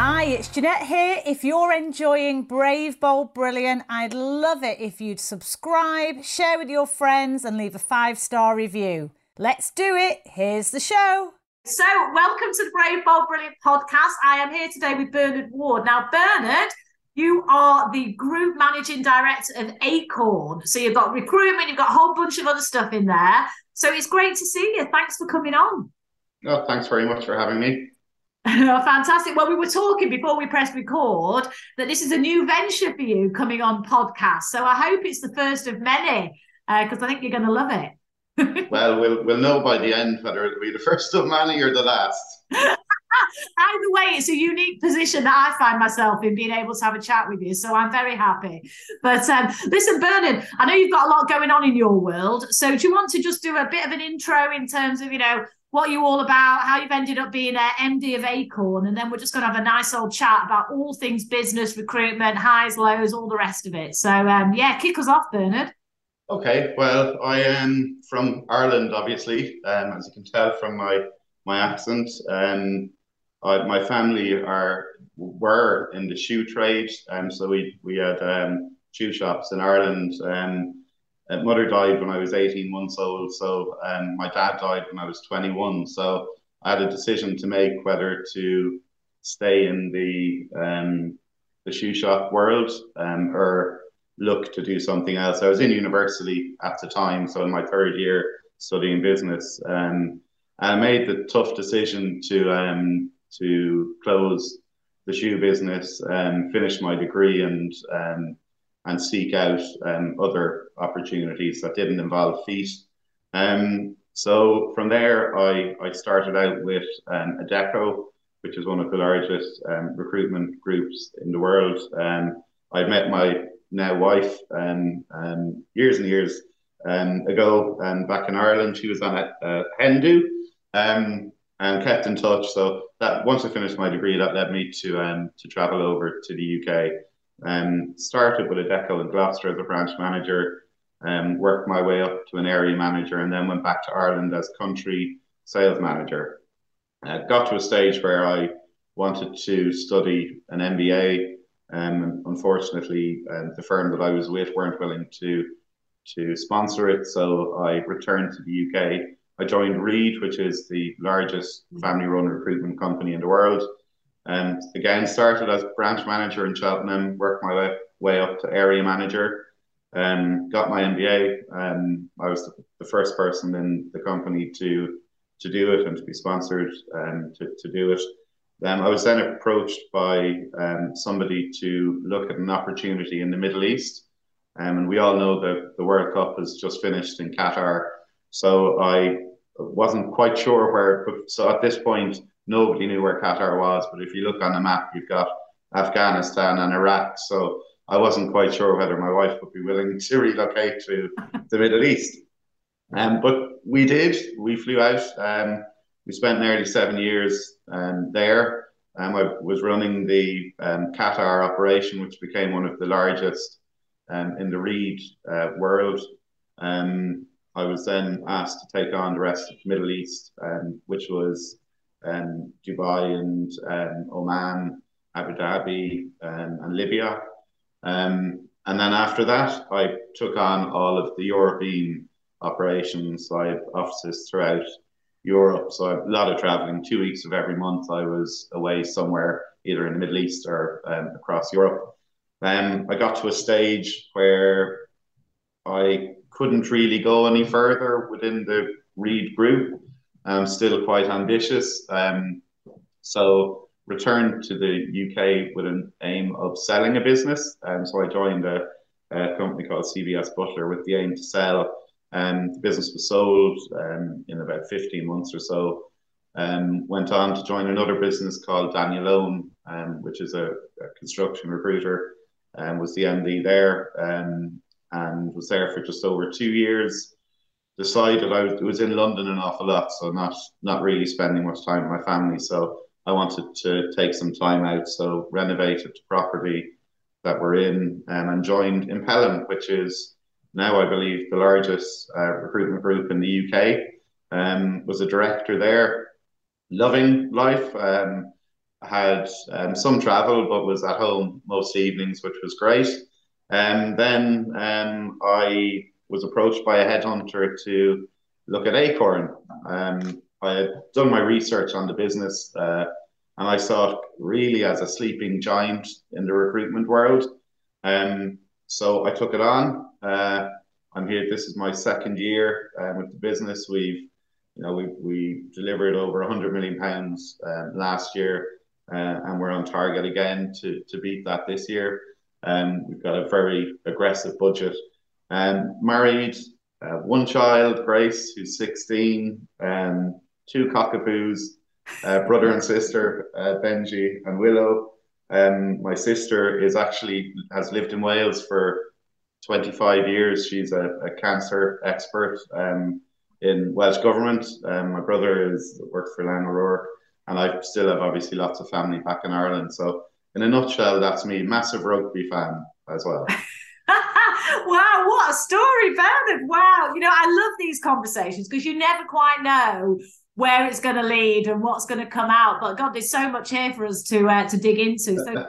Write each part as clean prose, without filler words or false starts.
Hi, it's Jeanette here. If you're enjoying Brave, Bold, Brilliant, I'd love it if you'd subscribe, share with your friends and leave a 5-star review. Let's do it. Here's the show. So welcome to the Brave, Bold, Brilliant podcast. I am here today with Bernard Ward. Now, Bernard, you are the Group Managing Director of Acorn. So you've got recruitment, you've got a whole bunch of other stuff in there. So it's great to see you. Thanks for coming on. Oh, thanks very much for having me. Oh, fantastic. Well, we were talking before we pressed record that this is a new venture for you coming on podcast. So I hope it's the first of many because I think you're going to love it. Well, we'll know by the end whether it'll be the first of many or the last. Either way, it's a unique position that I find myself in, being able to have a chat with you. So I'm very happy. But listen, Bernard, I know you've got a lot going on in your world. So do you want to just do a bit of an intro in terms of, you know, what you're all about, how you've ended up being MD of Acorn, and then we're just going to have a nice old chat about all things business, recruitment, highs, lows, all the rest of it. So, yeah, kick us off, Bernard. Okay, well, I am from Ireland, obviously, as you can tell from my accent. My family were in the shoe trade, so we had shoe shops in Ireland. Mother died when I was 18 months old, so my dad died when I was 21. So I had a decision to make whether to stay in the shoe shop world or look to do something else. I was in university at the time, so in my third year studying business, I made the tough decision to close the shoe business, finish my degree, and seek out other opportunities that didn't involve feet. So from there, I started out with Adecco, which is one of the largest recruitment groups in the world. I met my now wife years and years ago back in Ireland. She was on Hendo and kept in touch. So that once I finished my degree, that led me to travel over to the UK. Started with Adecco in Gloucester as a branch manager, worked my way up to an area manager, and then went back to Ireland as country sales manager. Got to a stage where I wanted to study an MBA. Unfortunately, the firm that I was with weren't willing to sponsor it, so I returned to the UK. I joined Reed, which is the largest family-run recruitment company in the world. And again, started as branch manager in Cheltenham, worked my way up to area manager, got my MBA. I was the first person in the company to do it and to be sponsored to do it. I was then approached by somebody to look at an opportunity in the Middle East. And we all know that the World Cup has just finished in Qatar. So I wasn't quite sure where, so at this point, nobody knew where Qatar was, but if you look on the map, you've got Afghanistan and Iraq. So I wasn't quite sure whether my wife would be willing to relocate to the Middle East. But we did. We flew out. We spent nearly 7 years there. I was running the Qatar operation, which became one of the largest in the Reed world. I was then asked to take on the rest of the Middle East, which was Dubai and Oman, Abu Dhabi and Libya. And then after that, I took on all of the European operations. I have offices throughout Europe, so I have a lot of traveling. 2 weeks of every month I was away somewhere, either in the Middle East or across Europe. I got to a stage where I couldn't really go any further within the Reed group. I'm still quite ambitious, so returned to the UK with an aim of selling a business. So I joined a company called CBS Butler with the aim to sell. The business was sold in about 15 months or so, Went on to join another business called Daniel Owen, which is a construction recruiter, and was the MD there, and was there for just over 2 years. Decided I was in London an awful lot, so not really spending much time with my family. So I wanted to take some time out, so renovated the property that we're in, and joined Impellam, which is now, I believe, the largest recruitment group in the UK. Was a director there, loving life. Had some travel, but was at home most evenings, which was great. Then I was approached by a headhunter to look at Acorn. I had done my research on the business, and I saw it really as a sleeping giant in the recruitment world. So I took it on. I'm here. This is my second year with the business. We delivered over £100 million last year, and we're on target again to beat that this year. We've got a very aggressive budget. Married, one child, Grace, who's 16, two cockapoos, brother and sister, Benji and Willow. My sister has lived in Wales for 25 years. She's a cancer expert in Welsh government. My brother works for Laing O'Rourke, and I still have obviously lots of family back in Ireland. So in a nutshell, that's me. Massive rugby fan as well. Wow, what a story, Bernard. Wow. You know, I love these conversations because you never quite know where it's going to lead and what's going to come out. But God, there's so much here for us to dig into. So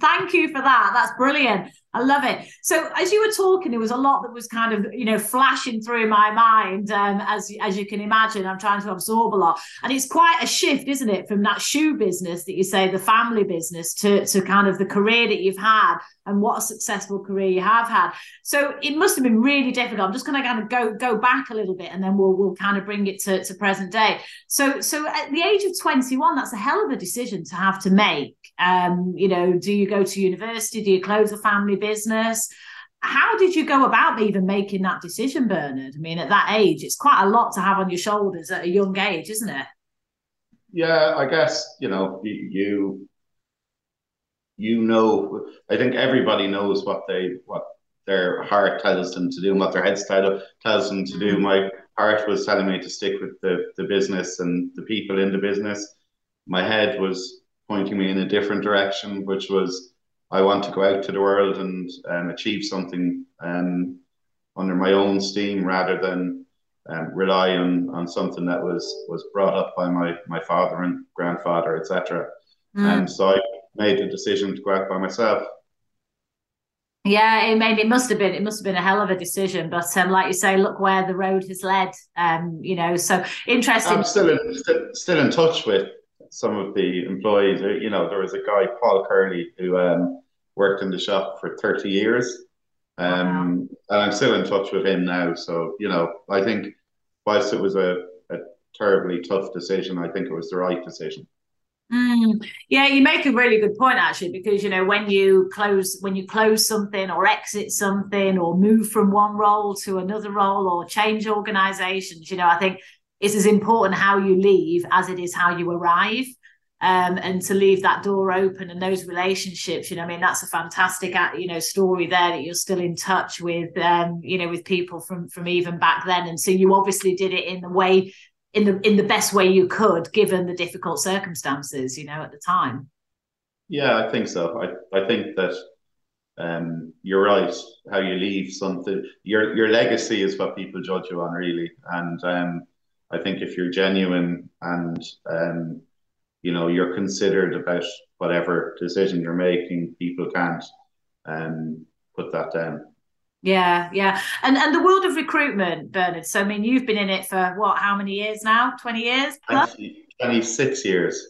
thank you for that. That's brilliant. I love it. So as you were talking, there was a lot that was kind of, you know, flashing through my mind, as you can imagine. I'm trying to absorb a lot. And it's quite a shift, isn't it, from that shoe business that you say, the family business, to kind of the career that you've had and what a successful career you have had. So it must have been really difficult. I'm just going to kind of go back a little bit, and then we'll kind of bring it to present day. So at the age of 21, that's a hell of a decision to have to make. You know, do you go to university? Do you close a family business? How did you go about even making that decision, Bernard? I mean, at that age, it's quite a lot to have on your shoulders at a young age, isn't it? Yeah, I guess, you know, you know, I think everybody knows what their heart tells them to do and what their head tells them to do. My heart was telling me to stick with the business and the people in the business. My head was pointing me in a different direction, which was, I want to go out to the world and achieve something under my own steam, rather than rely on something that was brought up by my father and grandfather, etc. And so I made the decision to go out by myself. Yeah, it must have been a hell of a decision, but like you say, look where the road has led. You know, so interesting. I'm still in touch with some of the employees. You know, there was a guy, Paul Curley, who worked in the shop for 30 years. Wow. And I'm still in touch with him now. So, you know, I think whilst it was a terribly tough decision, I think it was the right decision. Yeah, you make a really good point, actually, because, you know, when you close something or exit something or move from one role to another role or change organizations, you know, I think it's as important how you leave as it is how you arrive. And to leave that door open and those relationships, you know, I mean, that's a fantastic, you know, story there, that you're still in touch with, you know, with people from even back then. And so you obviously did it in the best way you could, given the difficult circumstances, you know, at the time. Yeah, I think so. I think that you're right. How you leave something, your legacy is what people judge you on, really. And I think if you're genuine and, you know, you're considered about whatever decision you're making, people can't put that down. Yeah. And the world of recruitment, Bernard, so, I mean, you've been in it for, what, how many years now? 20 years? Plus? 26 years.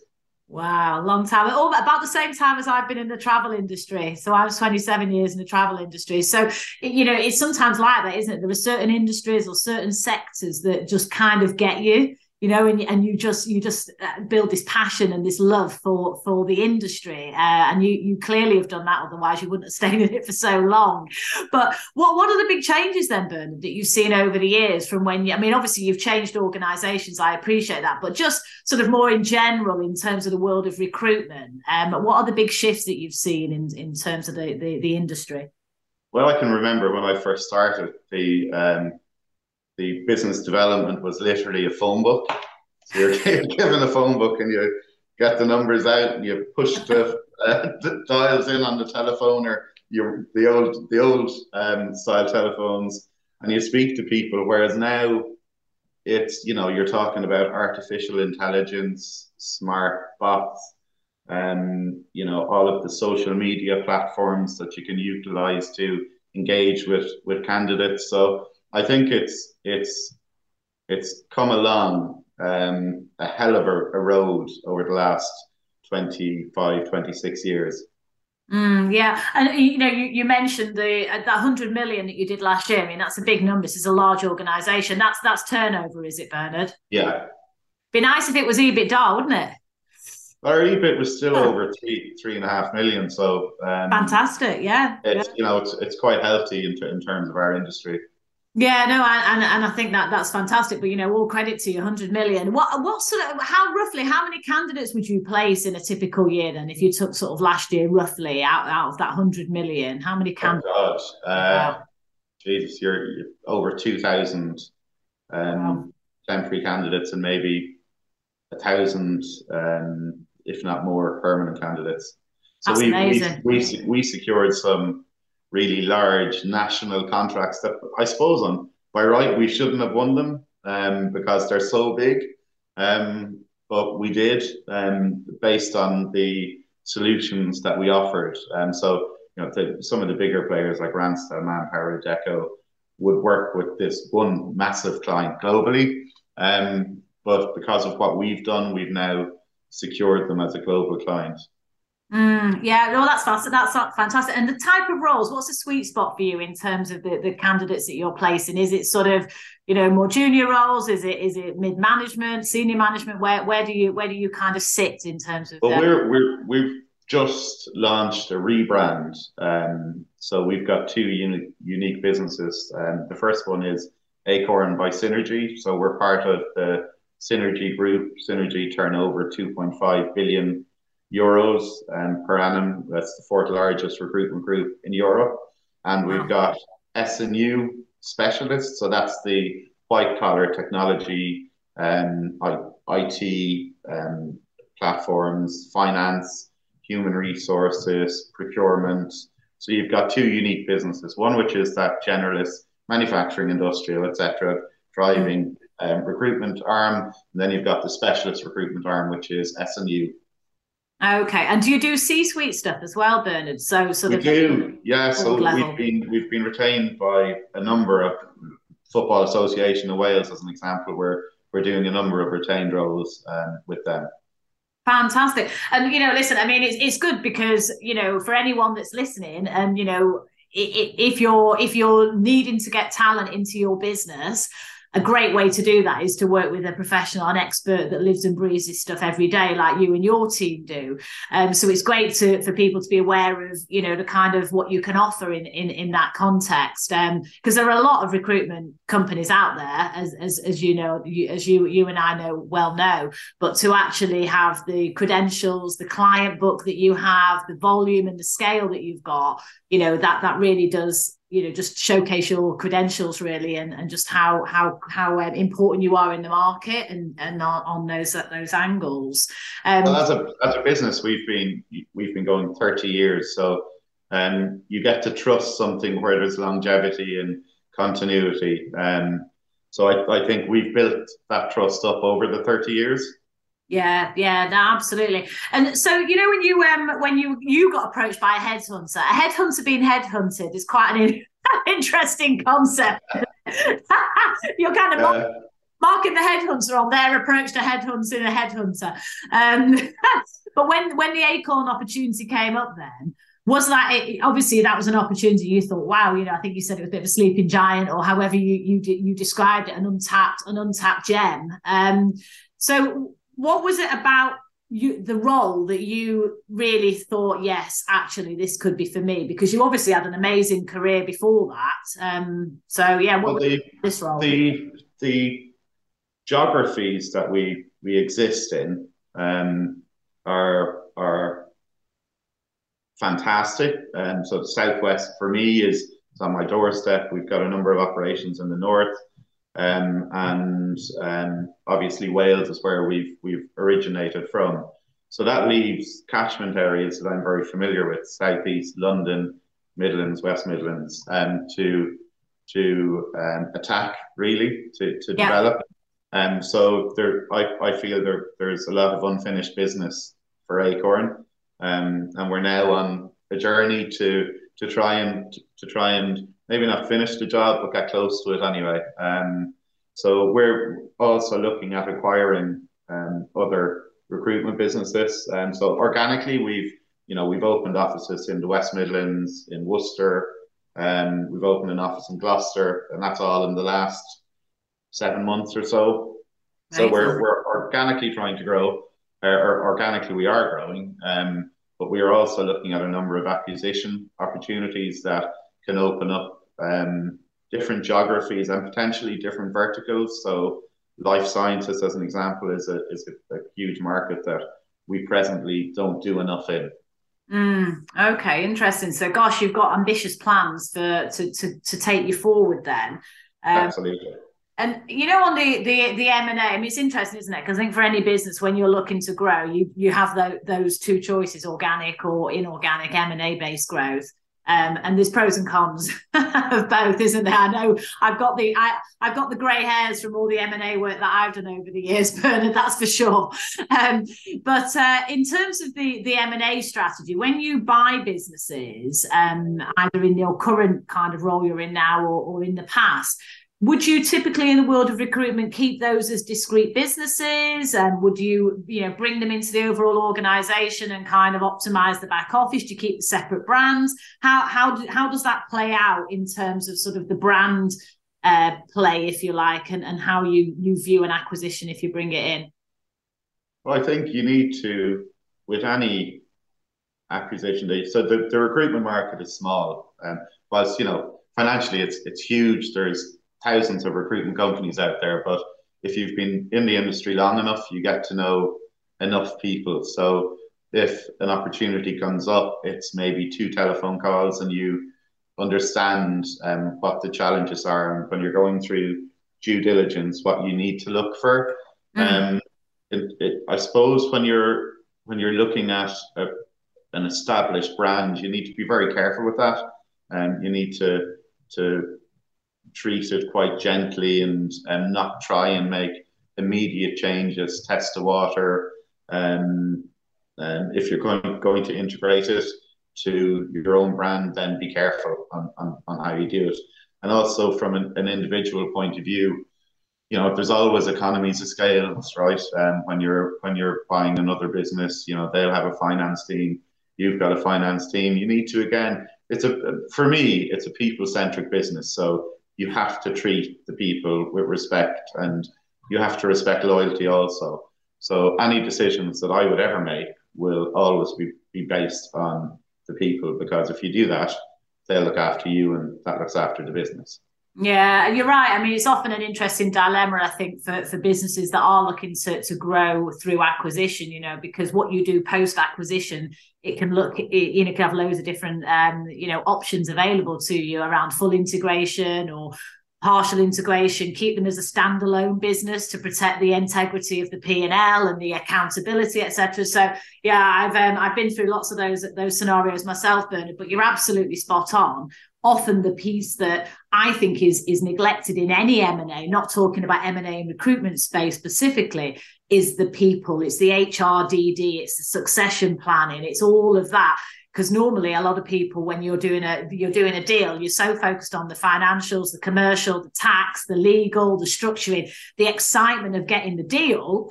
Wow, long time. About the same time as I've been in the travel industry. So I was 27 years in the travel industry. So, you know, it's sometimes like that, isn't it? There are certain industries or certain sectors that just kind of get you. you know, and you just build this passion and this love for the industry, and you clearly have done that. Otherwise, you wouldn't have stayed in it for so long. But what are the big changes then, Bernard, that you've seen over the years from when you? I mean, obviously you've changed organisations. I appreciate that, but just sort of more in general in terms of the world of recruitment. What are the big shifts that you've seen in terms of the industry? Well, I can remember when I first started, the business development was literally a phone book. So you're given a phone book and you get the numbers out and you push the dials in on the telephone, or the old style telephones, and you speak to people. Whereas now, it's, you know, you're talking about artificial intelligence, smart bots, you know, all of the social media platforms that you can utilize to engage with candidates. So I think it's come along a hell of a road over the last 25, 26 years. Yeah. And, you know, you mentioned that 100 million that you did last year. I mean, that's a big number. This is a large organisation. That's turnover, is it, Bernard? Yeah. Be nice if it was EBITDA, wouldn't it? Our EBIT was still over $3.5 million. So fantastic, yeah. It's, yeah. You know, it's quite healthy in terms of our industry. Yeah, no, and I think that's fantastic. But, you know, all credit to you, 100 million. What sort of, how many candidates would you place in a typical year then? If you took sort of last year roughly out of that 100 million, how many candidates? Oh, God. Wow. Jesus, you're over 2,000 wow. Temporary candidates, and maybe 1,000, if not more, permanent candidates. So that's amazing. We secured some really large national contracts that I suppose on by right we shouldn't have won them because they're so big, but we did, based on the solutions that we offered. So, you know, some of the bigger players like Randstad, Manpower, Adecco would work with this one massive client globally, but because of what we've done, we've now secured them as a global client. Yeah, no, that's fantastic. And the type of roles, what's the sweet spot for you in terms of the candidates that you're placing? Is it sort of, you know, more junior roles? Is it mid management, senior management? Where do you kind of sit in terms of? Well, we've just launched a rebrand, so we've got two unique businesses. The first one is Acorn by Synergy, so we're part of the Synergy group. Synergy turnover 2.5 billion. Euros per annum. That's the fourth largest recruitment group in Europe. And we've got SNU specialists. So that's the white collar technology, IT platforms, finance, human resources, procurement. So you've got two unique businesses, one which is that generalist manufacturing, industrial, etc., driving recruitment arm. And then you've got the specialist recruitment arm, which is SNU. Okay, and do you do C-suite stuff as well, Bernard? So sort of we do, yeah. So we've been retained by a number of Football Association of Wales, as an example. We're doing a number of retained roles with them. Fantastic, and you know, listen, I mean, it's good because, you know, for anyone that's listening, and you know, if you're needing to get talent into your business. A great way to do that is to work with a professional, an expert that lives and breathes this stuff every day, like you and your team do. So it's great for people to be aware of, you know, the kind of what you can offer in that context. Because there are a lot of recruitment companies out there, as you know, as you and I know. But to actually have the credentials, the client book that you have, the volume and the scale that you've got, you know, that really does. You know, just showcase your credentials really, and just how important you are in the market, and on those angles. Well, as a business, we've been going 30 years, so you get to trust something where there's longevity and continuity. So I think we've built that trust up over the 30 years. Yeah, no, absolutely. And so, you know, when you got approached by a headhunter being headhunted is quite an interesting concept. You're kind of marking the headhunter on their approach to headhunting a headhunter. But when the Acorn opportunity came up, then Was that, obviously that was an opportunity you thought, wow, you know, I think you said it was a bit of a sleeping giant, or however you described it, an untapped gem. So what was it about you, the role, that you really thought, yes, actually this could be for me? Because you obviously had an amazing career before that. So yeah, what was this role? The geographies that we exist in are fantastic. So the southwest for me is on my doorstep. We've got a number of operations in the north, and obviously Wales is where we've originated from. So that leaves catchment areas that I'm very familiar with: southeast London, Midlands, West Midlands, to attack, really, to yeah, develop. And so there, I feel there's a lot of unfinished business for Acorn. And we're now on a journey to try and maybe not finish the job, but get close to it anyway. So we're also looking at acquiring other recruitment businesses. So organically, we've opened offices in the West Midlands, in Worcester. We've opened an office in Gloucester, and that's all in the last 7 months or so. Nice. So we're organically trying to grow. Organically, we are growing, but we are also looking at a number of acquisition opportunities that can open up different geographies and potentially different verticals. So life sciences, as an example, is a huge market that we presently don't do enough in. Okay, interesting. So, gosh, you've got ambitious plans to take you forward then. Absolutely. And, you know, on the M&A, I mean, it's interesting, isn't it? Because I think for any business, when you're looking to grow, you have those two choices, organic or inorganic M&A-based growth. And there's pros and cons of both, isn't there? I know I've got the grey hairs from all the M&A work that I've done over the years, Bernard, that's for sure. But in terms of the M&A strategy, when you buy businesses, either in your current kind of role you're in now or in the past, would you typically, in the world of recruitment, keep those as discrete businesses, and would you bring them into the overall organisation and kind of optimise the back office? Do you keep the separate brands? How does that play out in terms of sort of the brand play, if you like, and how you view an acquisition if you bring it in? Well, I think you need to, with any acquisition, so the recruitment market is small, whilst financially it's huge. There's thousands of recruitment companies out there, but if you've been in the industry long enough, you get to know enough people. So if an opportunity comes up, it's maybe 2 telephone calls and you understand what the challenges are, and when you're going through due diligence, what you need to look for. Mm-hmm. I suppose when you're looking at an established brand, you need to be very careful with that, and you need to treat it quite gently and not try and make immediate changes, test the water. If you're going to integrate it to your own brand, then be careful on how you do it. And also from an individual point of view, there's always economies of scale, right? When you're buying another business, they'll have a finance team, you've got a finance team. You need to, again, it's a people-centric business. So you have to treat the people with respect, and you have to respect loyalty also. So any decisions that I would ever make will always be based on the people, because if you do that, they'll look after you and that looks after the business. Yeah, you're right. I mean, it's often an interesting dilemma, I think, for businesses that are looking to grow through acquisition, because what you do post-acquisition, it can have loads of different, options available to you around full integration or partial integration, keep them as a standalone business to protect the integrity of the P&L and the accountability, etc. So yeah, I've been through lots of those scenarios myself, Bernard, but you're absolutely spot on. Often the piece that I think is neglected in any M&A, not talking about M&A and recruitment space specifically, is the people. It's the HRDD, it's the succession planning, it's all of that. Because normally a lot of people, when you're doing a deal, you're so focused on the financials, the commercial, the tax, the legal, the structuring, the excitement of getting the deal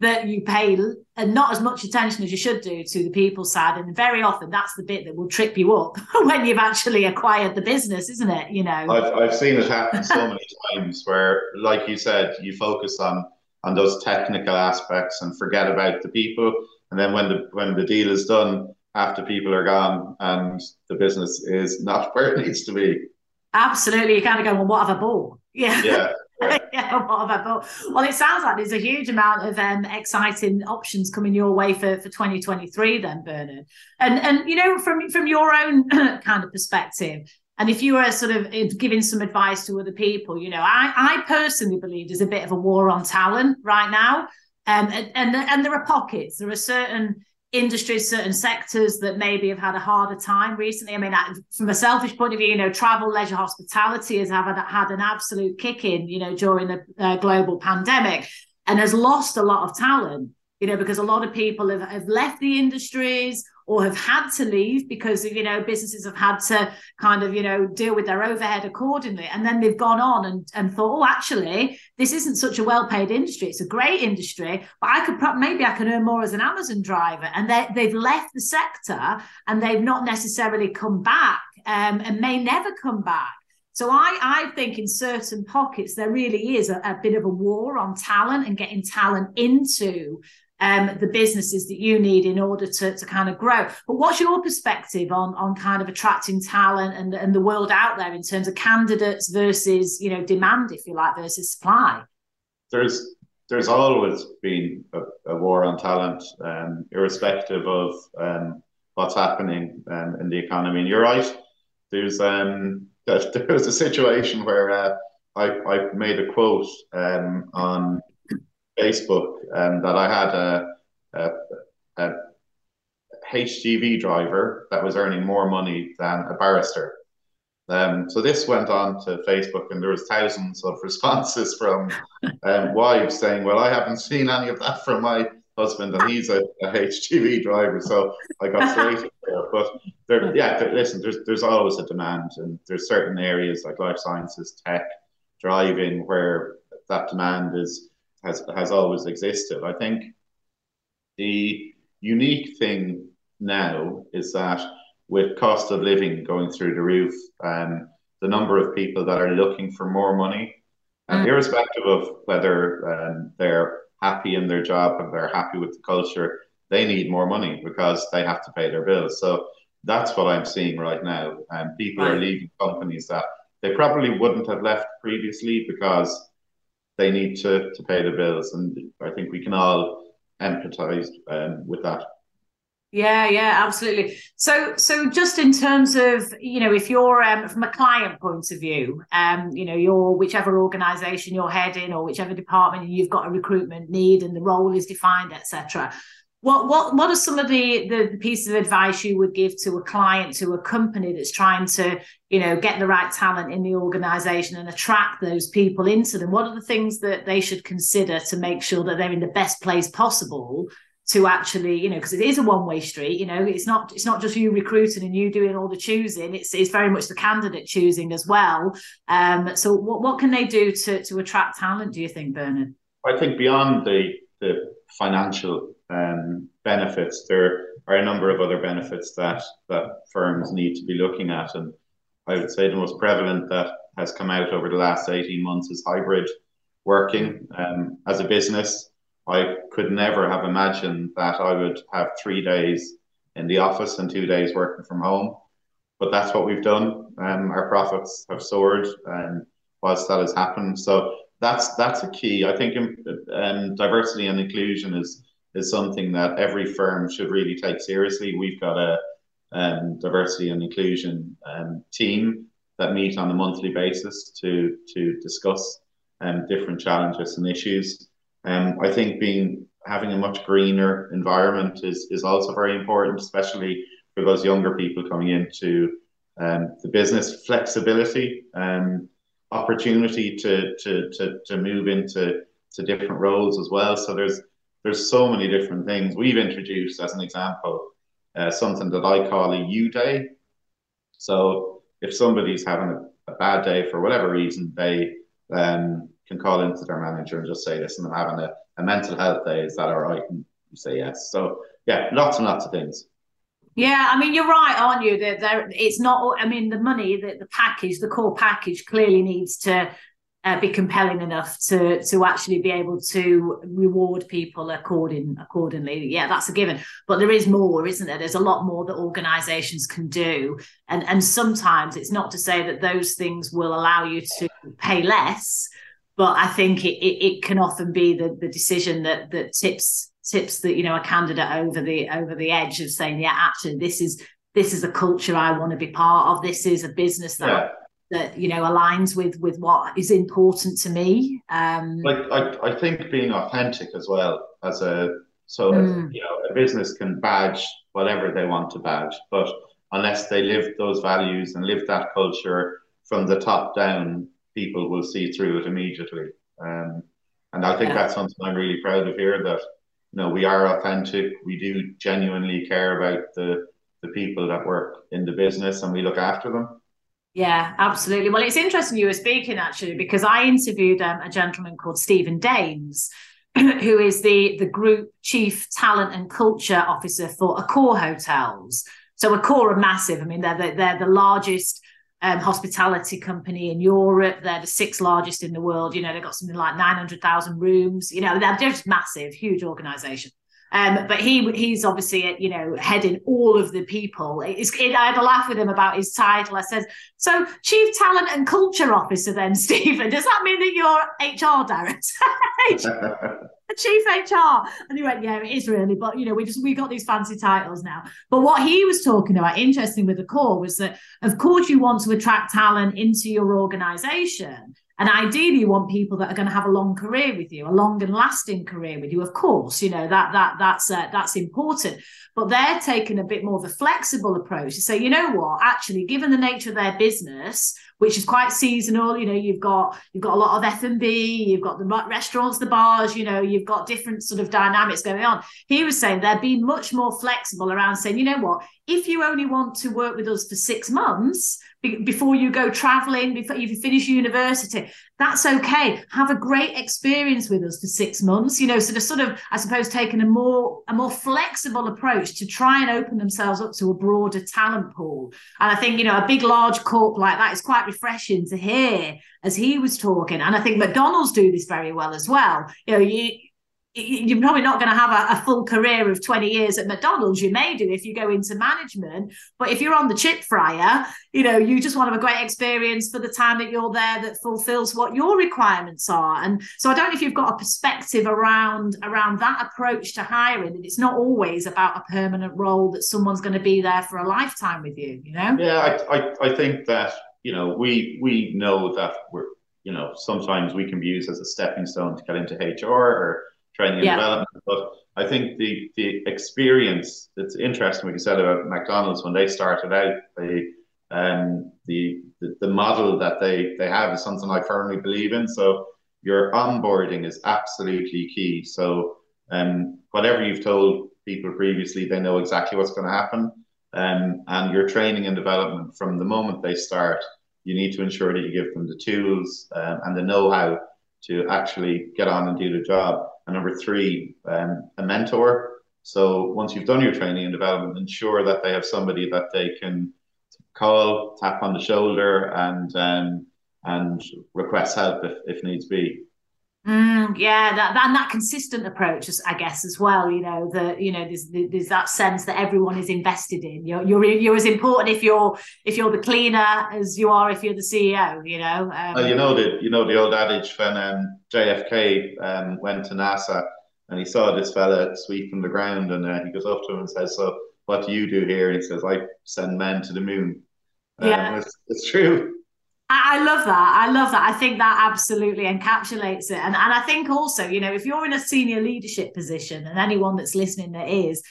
that you pay not as much attention as you should do to the people side. And very often that's the bit that will trip you up when you've actually acquired the business, isn't it? You know, I've seen it happen so many times where, like you said, you focus on those technical aspects and forget about the people. And then when the deal is done, after people are gone and the business is not where it needs to be. Absolutely. You kind of go, well, what have I bought? Yeah. Yeah, what have I bought? Well, it sounds like there's a huge amount of exciting options coming your way for 2023 then, Bernard. And you know, from your own kind of perspective, and if you were sort of giving some advice to other people, you know, I personally believe there's a bit of a war on talent right now. And there are pockets. There are certain industries, certain sectors that maybe have had a harder time recently. I mean, from a selfish point of view, you know, travel, leisure, hospitality has had an absolute kick in, you know, during the global pandemic, and has lost a lot of talent, you know, because a lot of people have left the industries or have had to leave because, you know, businesses have had to kind of, you know, deal with their overhead accordingly. And then they've gone on and thought, oh, actually, this isn't such a well-paid industry. It's a great industry, but maybe I can earn more as an Amazon driver. And they've left the sector and they've not necessarily come back and may never come back. So I think in certain pockets, there really is a bit of a war on talent and getting talent into the businesses that you need in order to kind of grow. But what's your perspective on kind of attracting talent and the world out there in terms of candidates versus, you know, demand, if you like, versus supply? There's always been a war on talent, irrespective of what's happening in the economy. And you're right, there was a situation where I made a quote on Facebook, and that I had a HGV driver that was earning more money than a barrister. So this went on to Facebook, and there was thousands of responses from wives saying, well, I haven't seen any of that from my husband, and he's a HGV driver. So I got straight there. But there's always a demand, and there's certain areas like life sciences, tech, driving, where that demand has always existed. I think the unique thing now is that with cost of living going through the roof, the number of people that are looking for more money, and irrespective of whether they're happy in their job and they're happy with the culture, they need more money because they have to pay their bills. So that's what I'm seeing right now. And people are leaving companies that they probably wouldn't have left previously because they need to pay the bills. And I think we can all empathize with that. Yeah, absolutely. So just in terms of, you know, if you're from a client point of view, you know, you're whichever organization you're heading or whichever department, you've got a recruitment need and the role is defined, etc. What are some of the pieces of advice you would give to a client, to a company that's trying to, you know, get the right talent in the organization and attract those people into them? What are the things that they should consider to make sure that they're in the best place possible to actually, you know, because it is a one-way street, you know, it's not just you recruiting and you doing all the choosing, it's very much the candidate choosing as well. So what can they do to attract talent, do you think, Bernard? I think beyond the financial benefits, there are a number of other benefits that firms need to be looking at, and I would say the most prevalent that has come out over the last 18 months is hybrid working. As a business, I could never have imagined that I would have 3 days in the office and 2 days working from home, but that's what we've done. Our profits have soared whilst that has happened, so that's a key. I think diversity and inclusion is something that every firm should really take seriously. We've got a diversity and inclusion team that meet on a monthly basis to discuss different challenges and issues. I think having a much greener environment is also very important, especially for those younger people coming into the business. Flexibility, opportunity to move into different roles as well. So there's so many different things. We've introduced, as an example, something that I call a you day. So if somebody's having a bad day for whatever reason, they can call into their manager and just say, listen, I'm having a mental health day. Is that all right? And you say yes. So yeah, lots and lots of things. Yeah, I mean, you're right, aren't you? It's not, I mean, the money, the package, the core package clearly needs to be compelling enough to actually be able to reward people accordingly. Yeah, that's a given. But there is more, isn't there? There's a lot more that organisations can do. And sometimes it's not to say that those things will allow you to pay less, but I think it can often be the decision that tips that, you know, a candidate over the edge of saying, yeah, actually this is a culture I want to be part of. This is a business that you know, aligns with what is important to me. I think being authentic as well, as that, you know, a business can badge whatever they want to badge, but unless they live those values and live that culture from the top down, people will see through it immediately. And I think that's something I'm really proud of here, that, you know, we are authentic. We do genuinely care about the people that work in the business, and we look after them. Yeah, absolutely. Well, it's interesting you were speaking, actually, because I interviewed a gentleman called Stephen Dames, who is the Group Chief Talent and Culture Officer for Accor Hotels. So Accor are massive. I mean, they're the largest hospitality company in Europe. They're the sixth largest in the world. You know, they've got something like 900,000 rooms. You know, they're just massive, huge organisation. But he's obviously, you know, heading all of the people. I had a laugh with him about his title. I said, so Chief Talent and Culture Officer then, Stephen, does that mean that you're HR director? Chief HR? And he went, yeah, it is really, but, you know, we got these fancy titles now. But what he was talking about, interesting with Accor, was that, of course, you want to attract talent into your organisation. And ideally, you want people that are going to have a long career with you, a long and lasting career with you. Of course, you know, that's important. But they're taking a bit more of a flexible approach to say, you know what, actually, given the nature of their business, which is quite seasonal, you know, you've got a lot of F&B, you've got the restaurants, the bars, you know, you've got different sort of dynamics going on. He was saying they'd be much more flexible around saying, you know what, if you only want to work with us for 6 months before you go traveling, before you finish university, that's okay. Have a great experience with us for 6 months, you know, sort of, I suppose, taking a more flexible approach to try and open themselves up to a broader talent pool. And I think, you know, a big, large corp like that is quite refreshing to hear as he was talking. And I think McDonald's do this very well as well. You know, you're probably not going to have a full career of 20 years at McDonald's. You may do if you go into management, but if you're on the chip fryer, you know, you just want to have a great experience for the time that you're there that fulfills what your requirements are. And so I don't know if you've got a perspective around that approach to hiring, and it's not always about a permanent role that someone's going to be there for a lifetime with you, you know? Yeah, I think that, you know, we know that we're, you know, sometimes we can be used as a stepping stone to get into HR or training and development. But I think the experience, it's interesting what you said about McDonald's. When they started out, the model that they have is something I firmly believe in. So your onboarding is absolutely key. So whatever you've told people previously, they know exactly what's going to happen. And your training and development from the moment they start, you need to ensure that you give them the tools and the know-how to actually get on and do the job. And number three, a mentor. So once you've done your training and development, ensure that they have somebody that they can call, tap on the shoulder, and request help if needs be. Yeah, that consistent approach, I guess, as well. You know, there's that sense that everyone is invested in. You're as important if you're the cleaner as you are if you're the CEO. You know. The old adage when JFK went to NASA and he saw this fella sweeping the ground, and he goes up to him and says, "So what do you do here?" And he says, "I send men to the moon." Yeah, it's true. I love that. I think that absolutely encapsulates it. And I think also, you know, if you're in a senior leadership position, and anyone that's listening that is,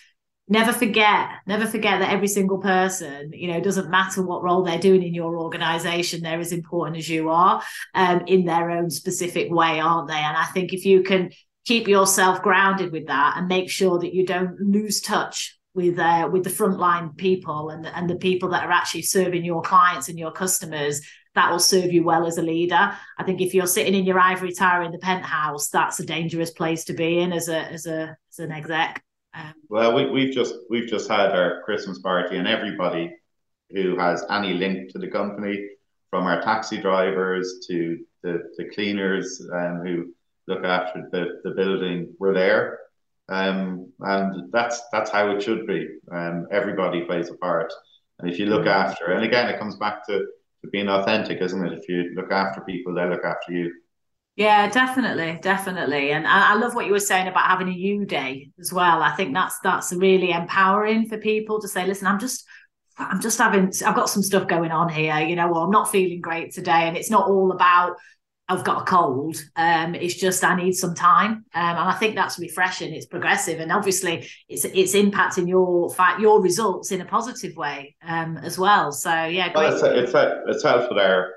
never forget that every single person, you know, doesn't matter what role they're doing in your organization, they're as important as you are in their own specific way, aren't they? And I think if you can keep yourself grounded with that and make sure that you don't lose touch with the frontline people and the people that are actually serving your clients and your customers, that will serve you well as a leader. I think if you're sitting in your ivory tower in the penthouse, that's a dangerous place to be in as an exec. Well, we've just had our Christmas party, and everybody who has any link to the company, from our taxi drivers to the cleaners who look after the building, were there. And that's how it should be. Everybody plays a part. And if you look after, and again, it comes back to being authentic, isn't it? If you look after people, they look after you. Yeah, definitely. And I love what you were saying about having a you day as well. I think that's really empowering for people to say, listen, I've got some stuff going on here, or I'm not feeling great today. And it's not all about, I've got a cold. It's just, I need some time. And I think that's refreshing. It's progressive. And obviously it's impacting your results in a positive way as well. So yeah. Well, it's helped with our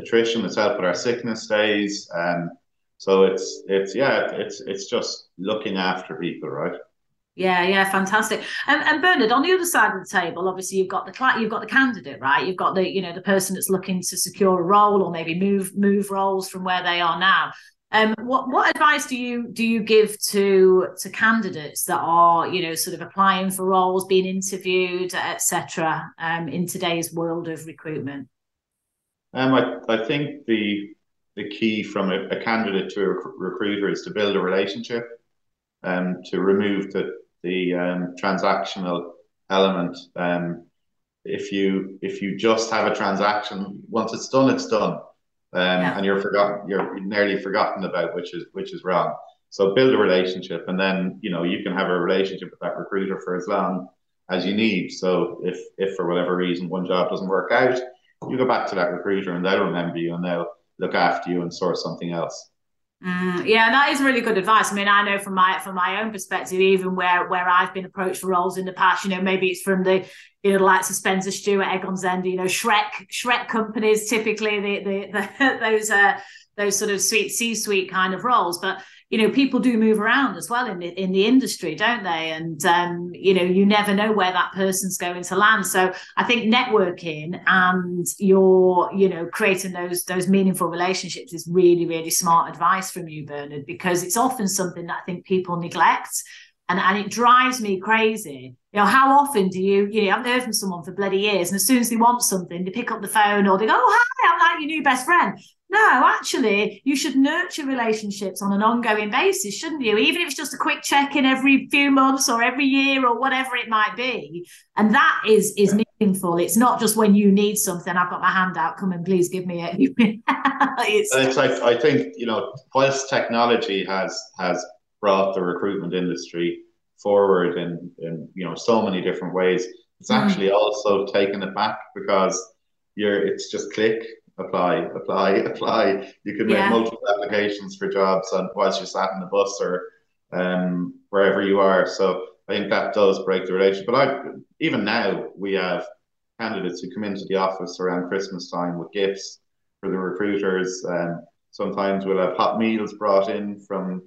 attrition. It's helped with our sickness days. So it's just looking after people, right? Yeah, fantastic. And Bernard, on the other side of the table, obviously you've got the candidate, right? You've got the person that's looking to secure a role or maybe move roles from where they are now. What advice do you give to candidates that are sort of applying for roles, being interviewed, etc. In today's world of recruitment? I think the key from a candidate to a recruiter is to build a relationship, to remove the transactional element. If you just have a transaction, once it's done, it's done, and you're nearly forgotten about, which is wrong. So build a relationship, and then you can have a relationship with that recruiter for as long as you need. So if for whatever reason one job doesn't work out, you go back to that recruiter, and they'll remember you, and they'll look after you and source something else. Yeah, that is really good advice. I mean, I know from my own perspective, even where I've been approached for roles in the past, maybe it's from the likes of Spencer Stuart, Egon Zehnder, Shrek companies, typically the those sort of C-suite kind of roles. But people do move around as well in the industry, don't they? And you never know where that person's going to land. So I think networking and creating those meaningful relationships is really, really smart advice from you, Bernard, because it's often something that I think people neglect. And it drives me crazy. How often do I haven't heard from someone for bloody years, and as soon as they want something, they pick up the phone or they go, oh, hi, I'm like your new best friend. No, actually, you should nurture relationships on an ongoing basis, shouldn't you? Even if it's just a quick check-in every few months or every year or whatever it might be. And that is meaningful. It's not just when you need something, I've got my hand out, come and please give me it. I think, whilst technology has brought the recruitment industry forward in so many different ways, it's actually also taken it back, because it's just click, apply. You can make multiple applications for jobs and whilst you're sat in the bus or wherever you are. So I think that does break the relationship. But even now we have candidates who come into the office around Christmas time with gifts for the recruiters. Sometimes we'll have hot meals brought in from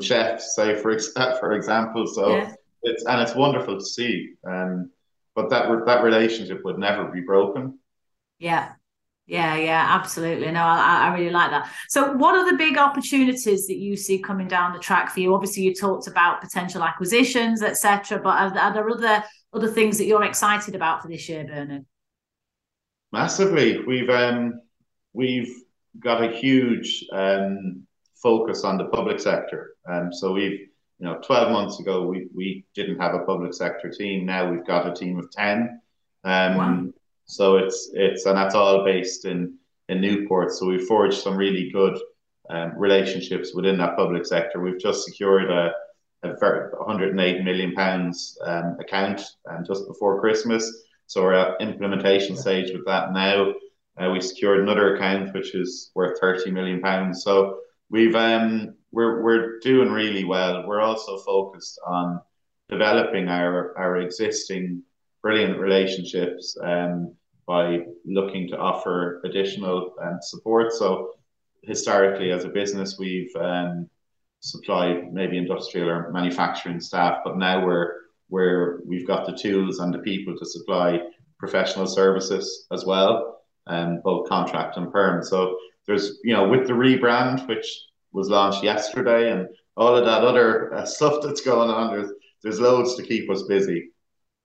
chefs, say, for example. So it's wonderful to see. But that relationship would never be broken. Yeah, absolutely. No, I really like that. So what are the big opportunities that you see coming down the track for you? Obviously, you talked about potential acquisitions, etc. But are there other things that you're excited about for this year, Bernard? Massively. We've got a huge focus on the public sector. So we've, 12 months ago, we didn't have a public sector team. Now we've got a team of 10. Wow. So and that's all based in Newport. So we've forged some really good relationships within that public sector. We've just secured a £108 million account just before Christmas. So we're at implementation stage with that now. We secured another account, which is worth £30 million. So we're doing really well. We're also focused on developing our existing brilliant relationships by looking to offer additional support. So historically, as a business, we've supplied maybe industrial or manufacturing staff, but now we're where we've got the tools and the people to supply professional services as well, both contract and perm. So there's, you know, with the rebrand, which was launched yesterday, and all of that other stuff that's going on, there's loads to keep us busy.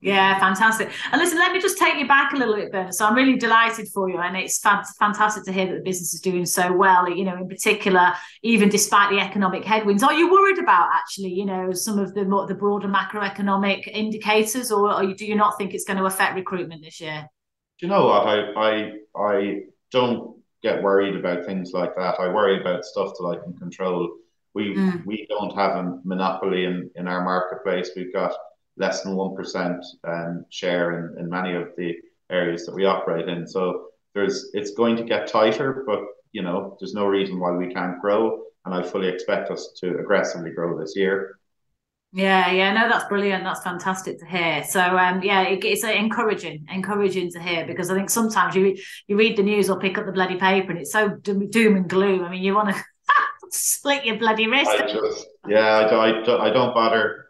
Yeah, fantastic. And listen, let me just take you back a little bit, Bernard. So I'm really delighted for you, and it's fantastic to hear that the business is doing so well, you know, in particular, even despite the economic headwinds. Are you worried about, actually, you know, some of the broader macroeconomic indicators, or do you not think it's going to affect recruitment this year? Do you know what? I don't get worried about things like that. I worry about stuff that I can control. We don't have a monopoly in our marketplace. We've got less than 1% share in many of the areas that we operate in. So it's going to get tighter, but, you know, there's no reason why we can't grow. And I fully expect us to aggressively grow this year. Yeah, no, that's brilliant. That's fantastic to hear. So, it's encouraging to hear, because I think sometimes you read the news or pick up the bloody paper and it's so doom and gloom. I mean, you want to split your bloody wrist. I don't bother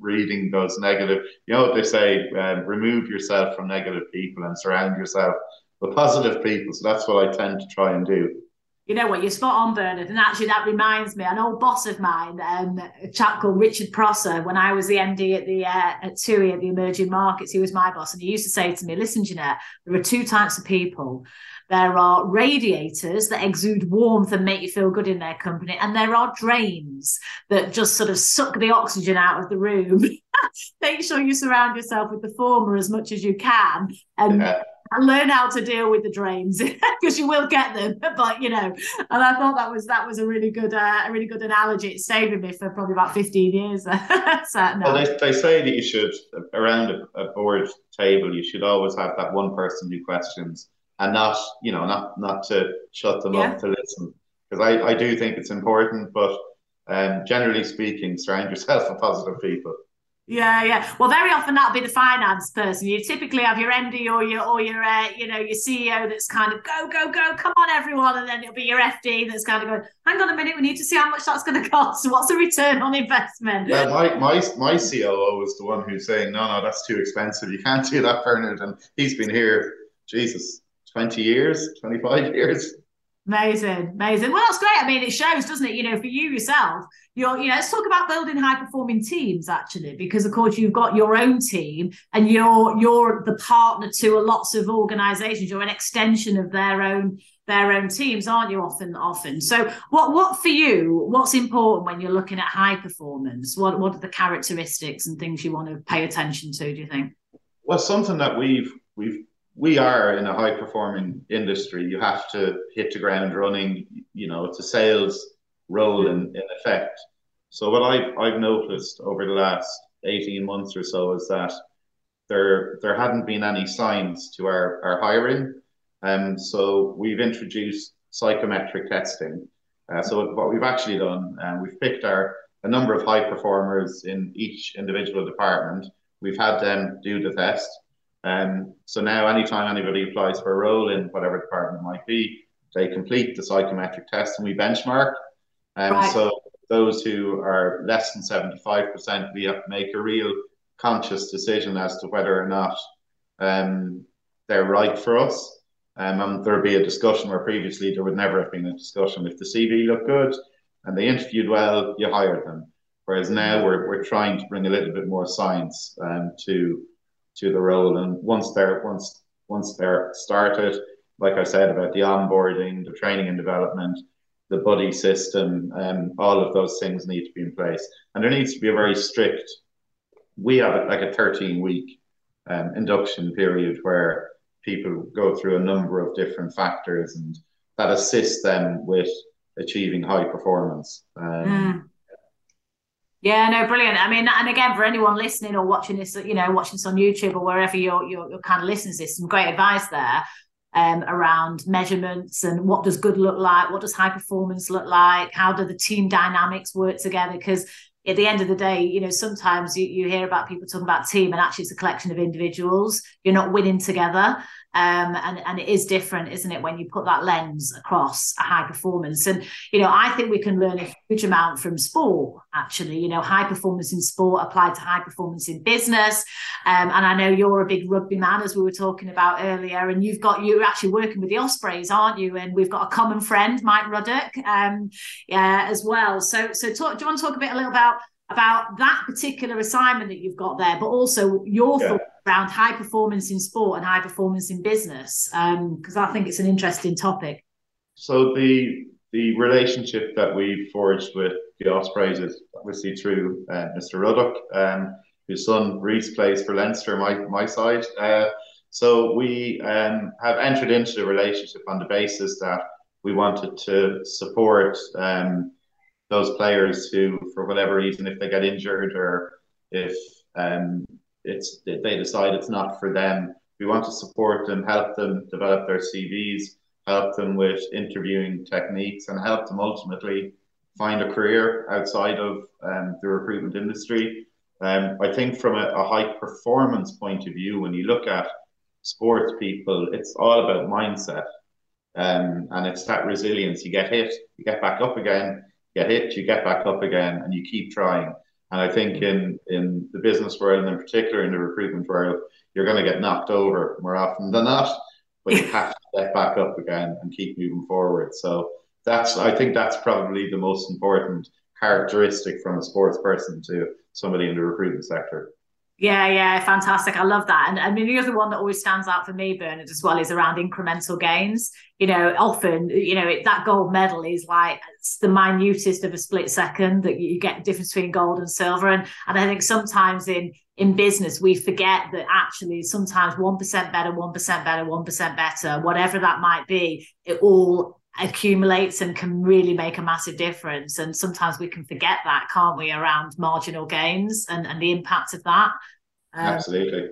reading those negative. You know what they say, remove yourself from negative people and surround yourself with positive people. So that's what I tend to try and do. You know what, you're spot on, Bernard. And actually, that reminds me, an old boss of mine, a chap called Richard Prosser, when I was the MD at TUI at the Emerging Markets, he was my boss. And he used to say to me, listen, Jeanette, there are two types of people. There are radiators that exude warmth and make you feel good in their company. And there are drains that just sort of suck the oxygen out of the room. Make sure you surround yourself with the former as much as you can. And learn how to deal with the drains, because you will get them. But, you know, and I thought that was a really good analogy. It stayed with me for probably about 15 years. So, no. Well, they say that you should, around a board table, you should always have that one person who questions, and not to shut them up, to listen, because I do think it's important. But generally speaking, surround yourself with positive people. Yeah. Well, very often that'll be the finance person. You typically have your MD or your CEO that's kind of go, come on everyone, and then it'll be your FD that's kind of going, hang on a minute, we need to see how much that's going to cost. What's the return on investment? Well, my COO is the one who's saying, no, that's too expensive. You can't do that, Bernard, and he's been here, Jesus, 20 years, 25 years. Amazing. Well, that's great. I mean, it shows, doesn't it? You know, for you yourself, let's talk about building high-performing teams, actually, because, of course, you've got your own team and you're the partner to lots of organisations. You're an extension of their own teams, aren't you, often? So what for you, what's important when you're looking at high performance? What are the characteristics and things you want to pay attention to, do you think? Well, something that we are in a high-performing industry. You have to hit the ground running. You know, it's a sales role in effect. So what I've noticed over the last 18 months or so is that there hadn't been any signs to our hiring. So we've introduced psychometric testing. So what we've actually done, we've picked a number of high performers in each individual department. We've had them do the test. So now anytime anybody applies for a role in whatever department it might be, they complete the psychometric test and we benchmark. Right. So those who are less than 75%, we have to make a real conscious decision as to whether or not they're right for us. And there'll be a discussion where previously there would never have been a discussion. If the CV looked good and they interviewed well, you hire them. Whereas now we're trying to bring a little bit more science to the role, and once they're started, like I said, about the onboarding, the training and development, the buddy system, all of those things need to be in place, and there needs to be a very strict. We have like a 13-week induction period where people go through a number of different factors, and that assists them with achieving high performance. Yeah, no, brilliant. I mean, and again, for anyone listening or watching this, you know, watching this on YouTube or wherever you're kind of listening to this, some great advice there around measurements and what does good look like, what does high performance look like, how do the team dynamics work together? Because at the end of the day, you know, sometimes you hear about people talking about team and actually it's a collection of individuals. You're not winning together. And it is different, isn't it, when you put that lens across a high performance. And, you know, I think we can learn a huge amount from sport, actually, you know, high performance in sport applied to high performance in business. And I know you're a big rugby man, as we were talking about earlier, and you're actually working with the Ospreys, aren't you? And we've got a common friend, Mike Ruddock, as well. So do you want to talk a little about that particular assignment that you've got there, but also your thoughts around high performance in sport and high performance in business, because I think it's an interesting topic. So the relationship that we forged with the Ospreys is obviously through Mr. Ruddock, whose son Reece plays for Leinster, my side. So we have entered into the relationship on the basis that we wanted to support those players who, for whatever reason, if they get injured or if they decide it's not for them, we want to support them, help them develop their CVs, help them with interviewing techniques, and help them ultimately find a career outside of the recruitment industry. I think from a high performance point of view, when you look at sports people, it's all about mindset. And it's that resilience. You get hit, you get back up again, get hit, you get back up again, and you keep trying. And I think in the business world, and in particular in the recruitment world, you're going to get knocked over more often than not, but you have to get back up again and keep moving forward. So I think that's probably the most important characteristic from a sports person to somebody in the recruitment sector. Yeah, fantastic. I love that. And I mean, the other one that always stands out for me, Bernard, as well, is around incremental gains. You know, often, you know, that gold medal is like, it's the minutest of a split second that you get the difference between gold and silver. And I think sometimes in business, we forget that actually sometimes 1% better, 1% better, 1% better, whatever that might be, it all accumulates and can really make a massive difference. And sometimes we can forget that, can't we, around marginal gains and the impact of that. Absolutely.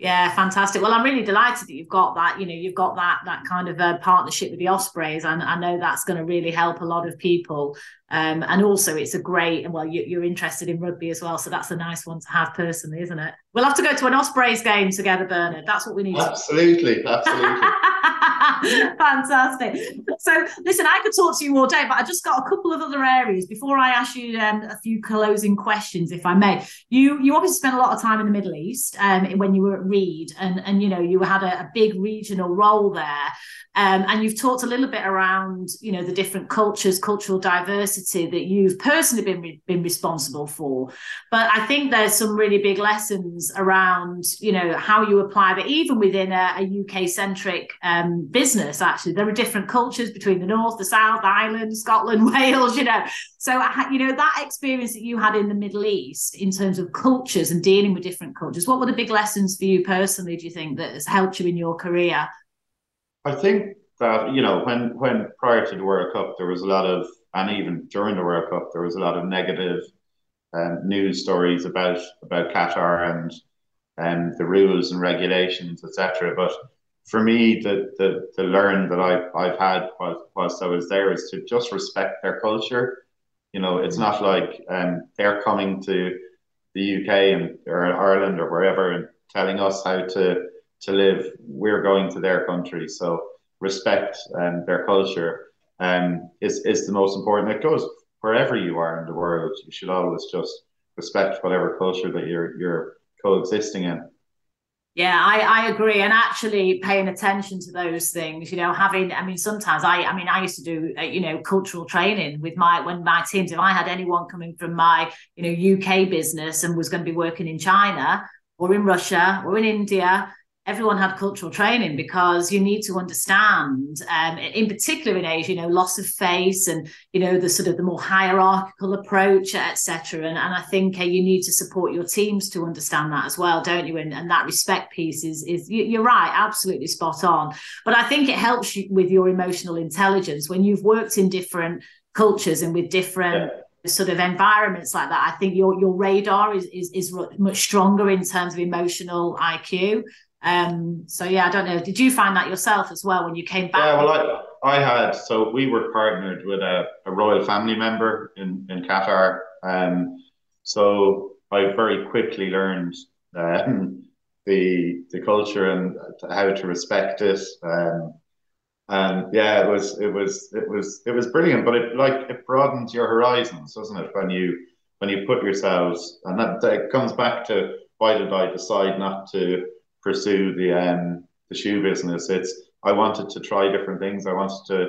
Yeah, fantastic. Well, I'm really delighted that you've got that, you know, you've got that kind of a partnership with the Ospreys. And I know that's going to really help a lot of people. And also it's a great, and well, you're interested in rugby as well. So that's a nice one to have personally, isn't it? We'll have to go to an Ospreys game together, Bernard. That's what we need. Absolutely. Absolutely. Fantastic. So listen, I could talk to you all day, but I just got a couple of other areas before I ask you a few closing questions, if I may. You obviously spent a lot of time in the Middle East when you were at Reed, and you know, you had a big regional role there, and you've talked a little bit around, you know, the different cultures, cultural diversity that you've personally been responsible for. But I think there's some really big lessons around, you know, how you apply, but even within a UK-centric business, actually, there are different cultures between the North, the South, Ireland, Scotland, Wales, you know. So, you know, that experience that you had in the Middle East in terms of cultures and dealing with different cultures, what were the big lessons for you personally, do you think, that has helped you in your career? I think that, you know, when prior to the World Cup, there was a lot of, and even during the World Cup, there was a lot of negative news stories about Qatar and the rules and regulations, etc. But for me, the learn that I've had whilst I was there is to just respect their culture. You know, it's not like they're coming to the UK or Ireland or wherever and telling us how to live. We're going to their country, so respect their culture is the most important. It goes wherever you are in the world. You should always just respect whatever culture that you're coexisting in. Yeah, I agree. And actually paying attention to those things, you know, sometimes I used to do, you know, cultural training with my teams. If I had anyone coming from my, you know, UK business and was going to be working in China or in Russia or in India, everyone had cultural training, because you need to understand, in particular in Asia, you know, loss of face and, you know, the sort of the more hierarchical approach, etc. And I think you need to support your teams to understand that as well, don't you? And that respect piece is you're right, absolutely spot on. But I think it helps you with your emotional intelligence when you've worked in different cultures and with different sort of environments like that. I think your radar is much stronger in terms of emotional IQ. So yeah, I don't know, did you find that yourself as well when you came back? Yeah, well, I had, so we were partnered with a royal family member in Qatar, so I very quickly learned the culture and how to respect it. And yeah, it was brilliant. But it broadens your horizons, doesn't it? When you put yourselves, and that comes back to why did I decide not to pursue the shoe business? I wanted to try different things. I wanted to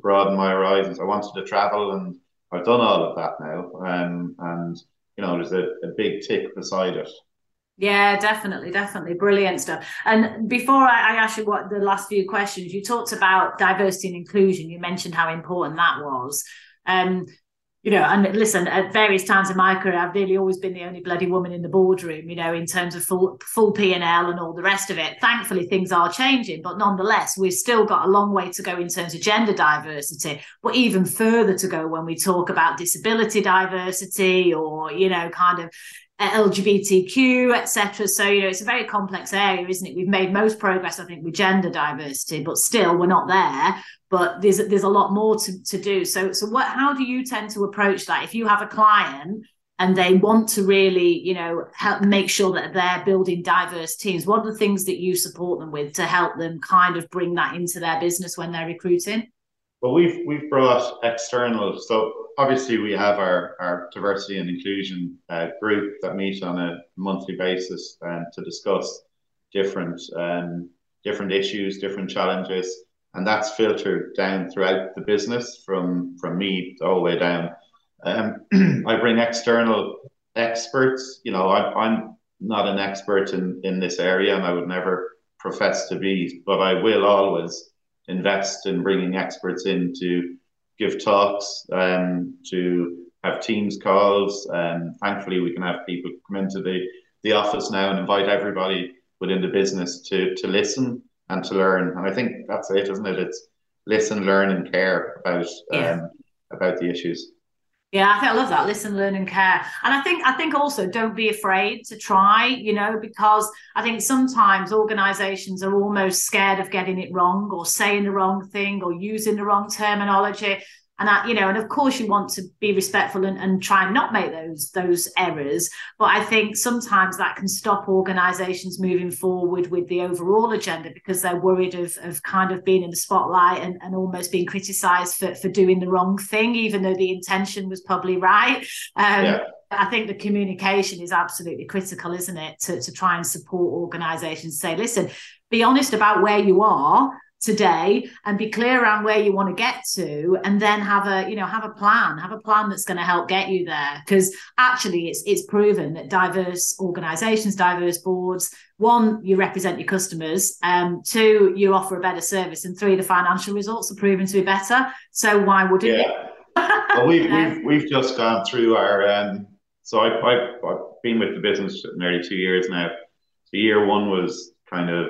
broaden my horizons. I wanted to travel, and I've done all of that now. And you know, there's a big tick beside it. Yeah, definitely. Brilliant stuff. And before I ask you what the last few questions, you talked about diversity and inclusion. You mentioned how important that was. You know, and listen, at various times in my career, I've really always been the only bloody woman in the boardroom, you know, in terms of full P&L and all the rest of it. Thankfully, things are changing, but nonetheless, we've still got a long way to go in terms of gender diversity, but even further to go when we talk about disability diversity or, you know, kind of LGBTQ, etc. So, you know, it's a very complex area, isn't it? We've made most progress, I think, with gender diversity, but still we're not there. But there's a lot more to do. So what? How do you tend to approach that? If you have a client and they want to really, you know, help make sure that they're building diverse teams, what are the things that you support them with to help them kind of bring that into their business when they're recruiting? Well, we've brought external. So obviously we have our diversity and inclusion group that meet on a monthly basis to discuss different issues, different challenges. And that's filtered down throughout the business from me all the way down. I bring external experts. You know, I'm not an expert in this area, and I would never profess to be, but I will always invest in bringing experts in to give talks, to have Teams calls. Thankfully, we can have people come into the office now and invite everybody within the business to listen and to learn. And I think that's it, isn't it? It's listen, learn and care about the issues. Yeah, I think I love that. Listen, learn and care. And I think also don't be afraid to try, you know, because I think sometimes organizations are almost scared of getting it wrong or saying the wrong thing or using the wrong terminology. And I, you know, and of course you want to be respectful and try and not make those errors. But I think sometimes that can stop organisations moving forward with the overall agenda because they're worried of kind of being in the spotlight and almost being criticised for doing the wrong thing, even though the intention was probably right. I think the communication is absolutely critical, isn't it, to try and support organisations, say, listen, be honest about where you are today and be clear around where you want to get to, and then have a plan that's going to help get you there. Because actually it's proven that diverse organizations, diverse boards, one, you represent your customers, two, you offer a better service, and three, the financial results are proven to be better. So why wouldn't you? Well, we've just gone through our so I've been with the business nearly 2 years now. So year one was kind of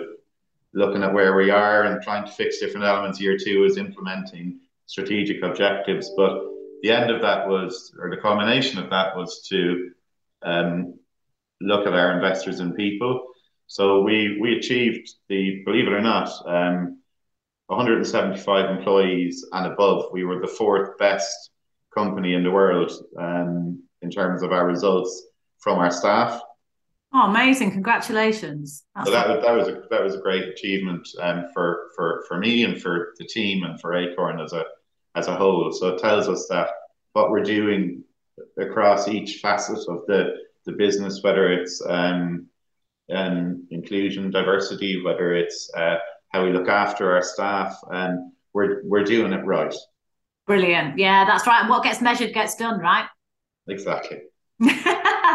looking at where we are and trying to fix different elements. Year two is implementing strategic objectives. But the end of that was, or the culmination of that was to look at our investors and people. So we achieved the, believe it or not, 175 employees and above. We were the fourth best company in the world in terms of our results from our staff. Oh, amazing! Congratulations. So that was a great achievement for me and for the team and for Acorn as a whole. So it tells us that what we're doing across each facet of the business, whether it's inclusion, diversity, whether it's how we look after our staff, we're doing it right. Brilliant. Yeah, that's right. And what gets measured gets done, right? Exactly.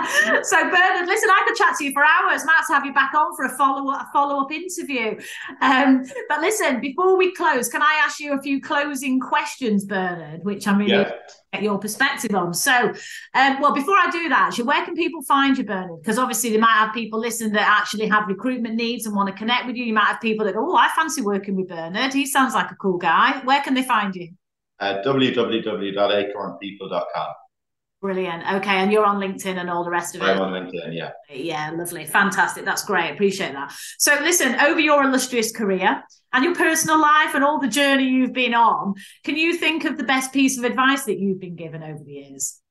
So Bernard, listen, I could chat to you for hours. Might have to have you back on for a follow-up interview. But listen, before we close, can I ask you a few closing questions, Bernard, which I'm really at your perspective on. So, well, before I do that, actually, where can people find you, Bernard? Because obviously they might have people listening that actually have recruitment needs and want to connect with you. You might have people that go, oh, I fancy working with Bernard. He sounds like a cool guy. Where can they find you? www.acornpeople.com. Brilliant. Okay. And you're on LinkedIn and all the rest of it. I'm on LinkedIn, yeah. Yeah, lovely. Fantastic. That's great. Appreciate that. So listen, over your illustrious career and your personal life and all the journey you've been on, can you think of the best piece of advice that you've been given over the years?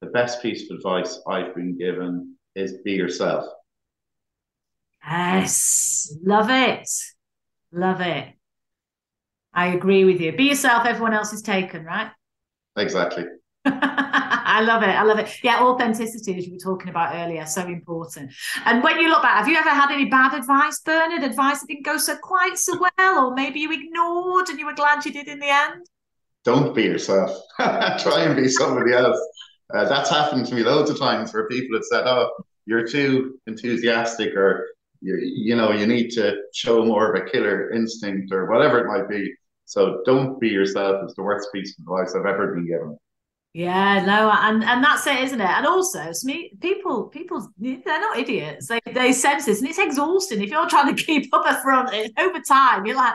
The best piece of advice I've been given is be yourself. Yes, love it. Love it. I agree with you. Be yourself, everyone else is taken, right? Exactly. I love it. I love it. Yeah, authenticity, as you were talking about earlier, so important. And when you look back, have you ever had any bad advice, Bernard? Advice that didn't go so quite so well, or maybe you ignored and you were glad you did in the end? Don't be yourself. Try and be somebody else. That's happened to me loads of times where people have said, oh, you're too enthusiastic, or you need to show more of a killer instinct, or whatever it might be. So don't be yourself is the worst piece of advice I've ever been given. Yeah, no, and that's it, isn't it? And also, people, they're not idiots. They sense this, and it's exhausting. If you're trying to keep up a front, over time, you're like,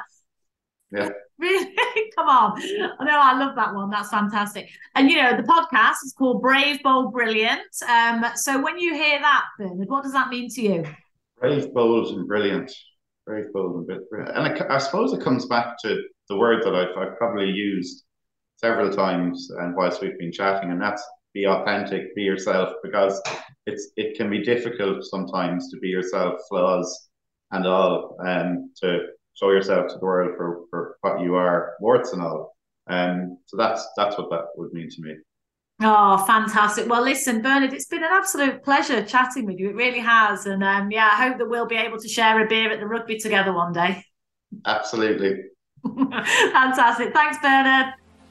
yeah, really? Come on. I know, I love that one. That's fantastic. And, the podcast is called Brave, Bold, Brilliant. So when you hear that, Bernard, what does that mean to you? Brave, bold, and brilliant. Brave, bold, and brilliant. And I suppose it comes back to the word that I've probably used several times and whilst we've been chatting, and that's be authentic, be yourself, because it can be difficult sometimes to be yourself, flaws and all, to show yourself to the world for what you are, warts and all. So that's what that would mean to me. Oh, fantastic. Well, listen, Bernard, it's been an absolute pleasure chatting with you. It really has. And I hope that we'll be able to share a beer at the rugby together one day. Absolutely. Fantastic. Thanks, Bernard.